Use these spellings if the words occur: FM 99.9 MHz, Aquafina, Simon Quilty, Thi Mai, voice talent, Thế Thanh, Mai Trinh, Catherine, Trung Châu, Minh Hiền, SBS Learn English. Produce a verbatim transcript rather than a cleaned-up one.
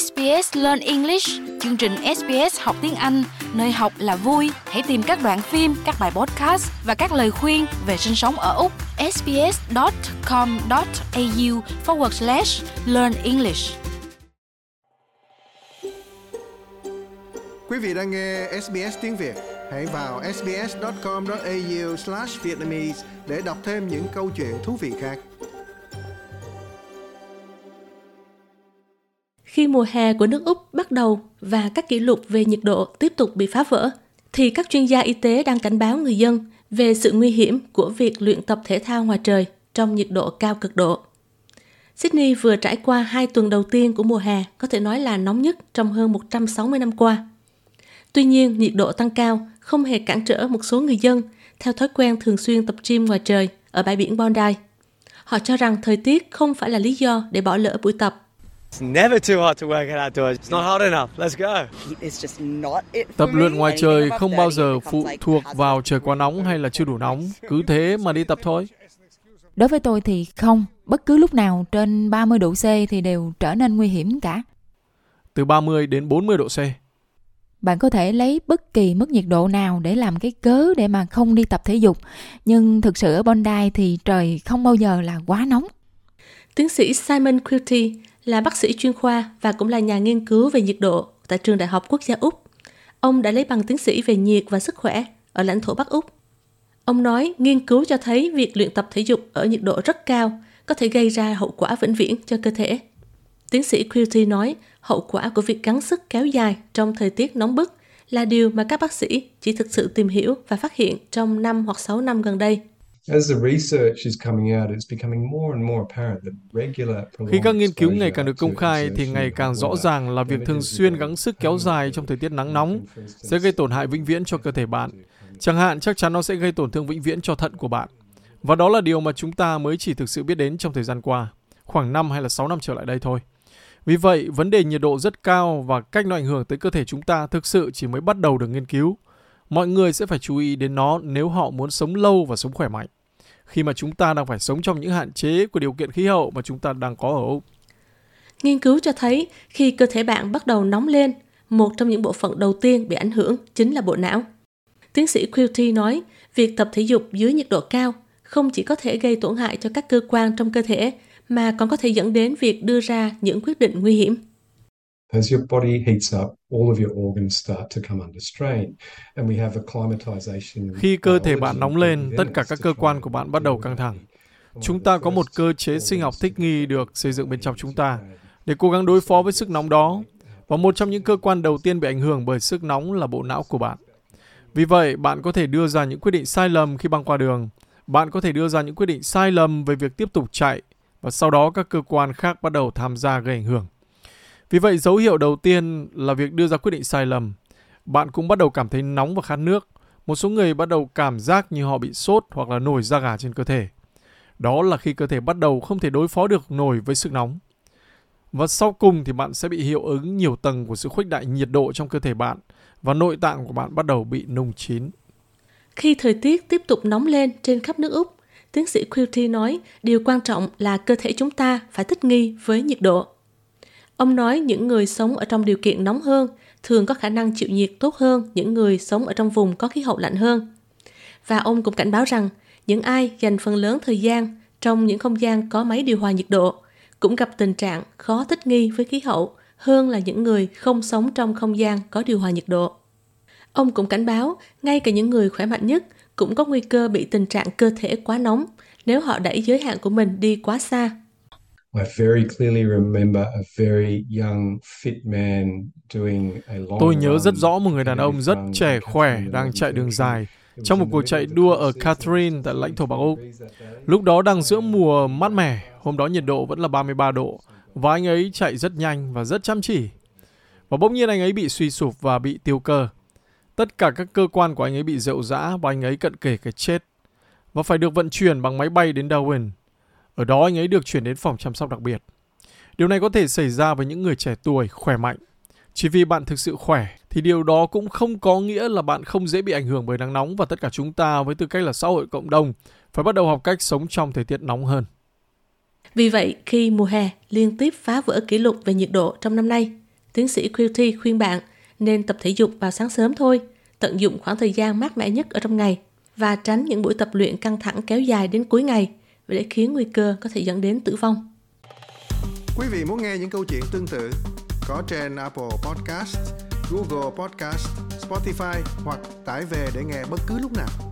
ét bê ét Learn English, chương trình ét bê ét học tiếng Anh, nơi học là vui. Hãy tìm các đoạn phim, các bài podcast và các lời khuyên về sinh sống ở Úc. ét bê ét chấm com.au forward slash Learn English. Quý vị đang nghe ét bê ét tiếng Việt. Hãy vào sbs.com.au slash Vietnamese để đọc thêm những câu chuyện thú vị khác. Khi mùa hè của nước Úc bắt đầu và các kỷ lục về nhiệt độ tiếp tục bị phá vỡ, thì các chuyên gia y tế đang cảnh báo người dân về sự nguy hiểm của việc luyện tập thể thao ngoài trời trong nhiệt độ cao cực độ. Sydney vừa trải qua hai tuần đầu tiên của mùa hè có thể nói là nóng nhất trong hơn một trăm sáu mươi năm qua. Tuy nhiên, nhiệt độ tăng cao không hề cản trở một số người dân theo thói quen thường xuyên tập gym ngoài trời ở bãi biển Bondi. Họ cho rằng thời tiết không phải là lý do để bỏ lỡ buổi tập. Tập luyện ngoài trời không bao giờ phụ thuộc vào trời quá nóng hay là chưa đủ nóng, cứ thế mà đi tập thôi. Đối với tôi thì không, bất cứ lúc nào trên ba mươi độ C thì đều trở nên nguy hiểm cả. Từ ba mươi đến bốn mươi độ C. Bạn có thể lấy bất kỳ mức nhiệt độ nào để làm cái cớ để mà không đi tập thể dục, nhưng thực sự ở Bondi thì trời không bao giờ là quá nóng. Tiến sĩ Simon Quilty là bác sĩ chuyên khoa và cũng là nhà nghiên cứu về nhiệt độ tại Trường Đại học Quốc gia Úc. Ông đã lấy bằng tiến sĩ về nhiệt và sức khỏe ở lãnh thổ Bắc Úc. Ông nói nghiên cứu cho thấy việc luyện tập thể dục ở nhiệt độ rất cao có thể gây ra hậu quả vĩnh viễn cho cơ thể. Tiến sĩ Quilty nói hậu quả của việc gắng sức kéo dài trong thời tiết nóng bức là điều mà các bác sĩ chỉ thực sự tìm hiểu và phát hiện trong năm hoặc sáu năm gần đây. Khi các nghiên cứu ngày càng được công khai thì ngày càng rõ ràng là việc thường xuyên gắng sức kéo dài trong thời tiết nắng nóng sẽ gây tổn hại vĩnh viễn cho cơ thể bạn. Chẳng hạn chắc chắn nó sẽ gây tổn thương vĩnh viễn cho thận của bạn. Và đó là điều mà chúng ta mới chỉ thực sự biết đến trong thời gian qua, khoảng năm hay là sáu năm trở lại đây thôi. Vì vậy, vấn đề nhiệt độ rất cao và cách nó ảnh hưởng tới cơ thể chúng ta thực sự chỉ mới bắt đầu được nghiên cứu. Mọi người sẽ phải chú ý đến nó nếu họ muốn sống lâu và sống khỏe mạnh, khi mà chúng ta đang phải sống trong những hạn chế của điều kiện khí hậu mà chúng ta đang có ở Úc. Nghiên cứu cho thấy khi cơ thể bạn bắt đầu nóng lên, một trong những bộ phận đầu tiên bị ảnh hưởng chính là bộ não. Tiến sĩ Quilty nói việc tập thể dục dưới nhiệt độ cao không chỉ có thể gây tổn hại cho các cơ quan trong cơ thể, mà còn có thể dẫn đến việc đưa ra những quyết định nguy hiểm. Khi cơ thể bạn nóng lên, tất cả các cơ quan của bạn bắt đầu căng thẳng. Chúng ta có một cơ chế sinh học thích nghi được xây dựng bên trong chúng ta để cố gắng đối phó với sức nóng đó. Và một trong những cơ quan đầu tiên bị ảnh hưởng bởi sức nóng là bộ não của bạn. Vì vậy, bạn có thể đưa ra những quyết định sai lầm khi băng qua đường. Bạn có thể đưa ra những quyết định sai lầm về việc tiếp tục chạy. Và sau đó các cơ quan khác bắt đầu tham gia gây ảnh hưởng. Vì vậy, dấu hiệu đầu tiên là việc đưa ra quyết định sai lầm. Bạn cũng bắt đầu cảm thấy nóng và khát nước. Một số người bắt đầu cảm giác như họ bị sốt hoặc là nổi da gà trên cơ thể. Đó là khi cơ thể bắt đầu không thể đối phó được nổi với sức nóng. Và sau cùng thì bạn sẽ bị hiệu ứng nhiều tầng của sự khuếch đại nhiệt độ trong cơ thể bạn và nội tạng của bạn bắt đầu bị nung chín. Khi thời tiết tiếp tục nóng lên trên khắp nước Úc, tiến sĩ Quilty nói điều quan trọng là cơ thể chúng ta phải thích nghi với nhiệt độ. Ông nói những người sống ở trong điều kiện nóng hơn thường có khả năng chịu nhiệt tốt hơn những người sống ở trong vùng có khí hậu lạnh hơn. Và ông cũng cảnh báo rằng những ai dành phần lớn thời gian trong những không gian có máy điều hòa nhiệt độ cũng gặp tình trạng khó thích nghi với khí hậu hơn là những người không sống trong không gian có điều hòa nhiệt độ. Ông cũng cảnh báo ngay cả những người khỏe mạnh nhất cũng có nguy cơ bị tình trạng cơ thể quá nóng nếu họ đẩy giới hạn của mình đi quá xa. Tôi nhớ rất rõ một người đàn ông rất trẻ khỏe đang chạy đường dài trong một cuộc chạy đua ở Catherine tại lãnh thổ Bắc Úc. Lúc đó đang giữa mùa mát mẻ, hôm đó nhiệt độ vẫn là ba mươi ba độ và anh ấy chạy rất nhanh và rất chăm chỉ. Và bỗng nhiên anh ấy bị suy sụp và bị tiêu cơ. Tất cả các cơ quan của anh ấy bị rệu rã và anh ấy cận kề cái chết và phải được vận chuyển bằng máy bay đến Darwin. Ở đó anh ấy được chuyển đến phòng chăm sóc đặc biệt. Điều này có thể xảy ra với những người trẻ tuổi, khỏe mạnh. Chỉ vì bạn thực sự khỏe thì điều đó cũng không có nghĩa là bạn không dễ bị ảnh hưởng bởi nắng nóng và tất cả chúng ta với tư cách là xã hội cộng đồng phải bắt đầu học cách sống trong thời tiết nóng hơn. Vì vậy, khi mùa hè liên tiếp phá vỡ kỷ lục về nhiệt độ trong năm nay, Tiến sĩ Quilty khuyên bạn nên tập thể dục vào sáng sớm thôi, tận dụng khoảng thời gian mát mẻ nhất ở trong ngày và tránh những buổi tập luyện căng thẳng kéo dài đến cuối ngày để khiến nguy cơ có thể dẫn đến tử vong. Quý vị muốn nghe những câu chuyện tương tự có trên Apple Podcast, Google Podcast, Spotify hoặc tải về để nghe bất cứ lúc nào.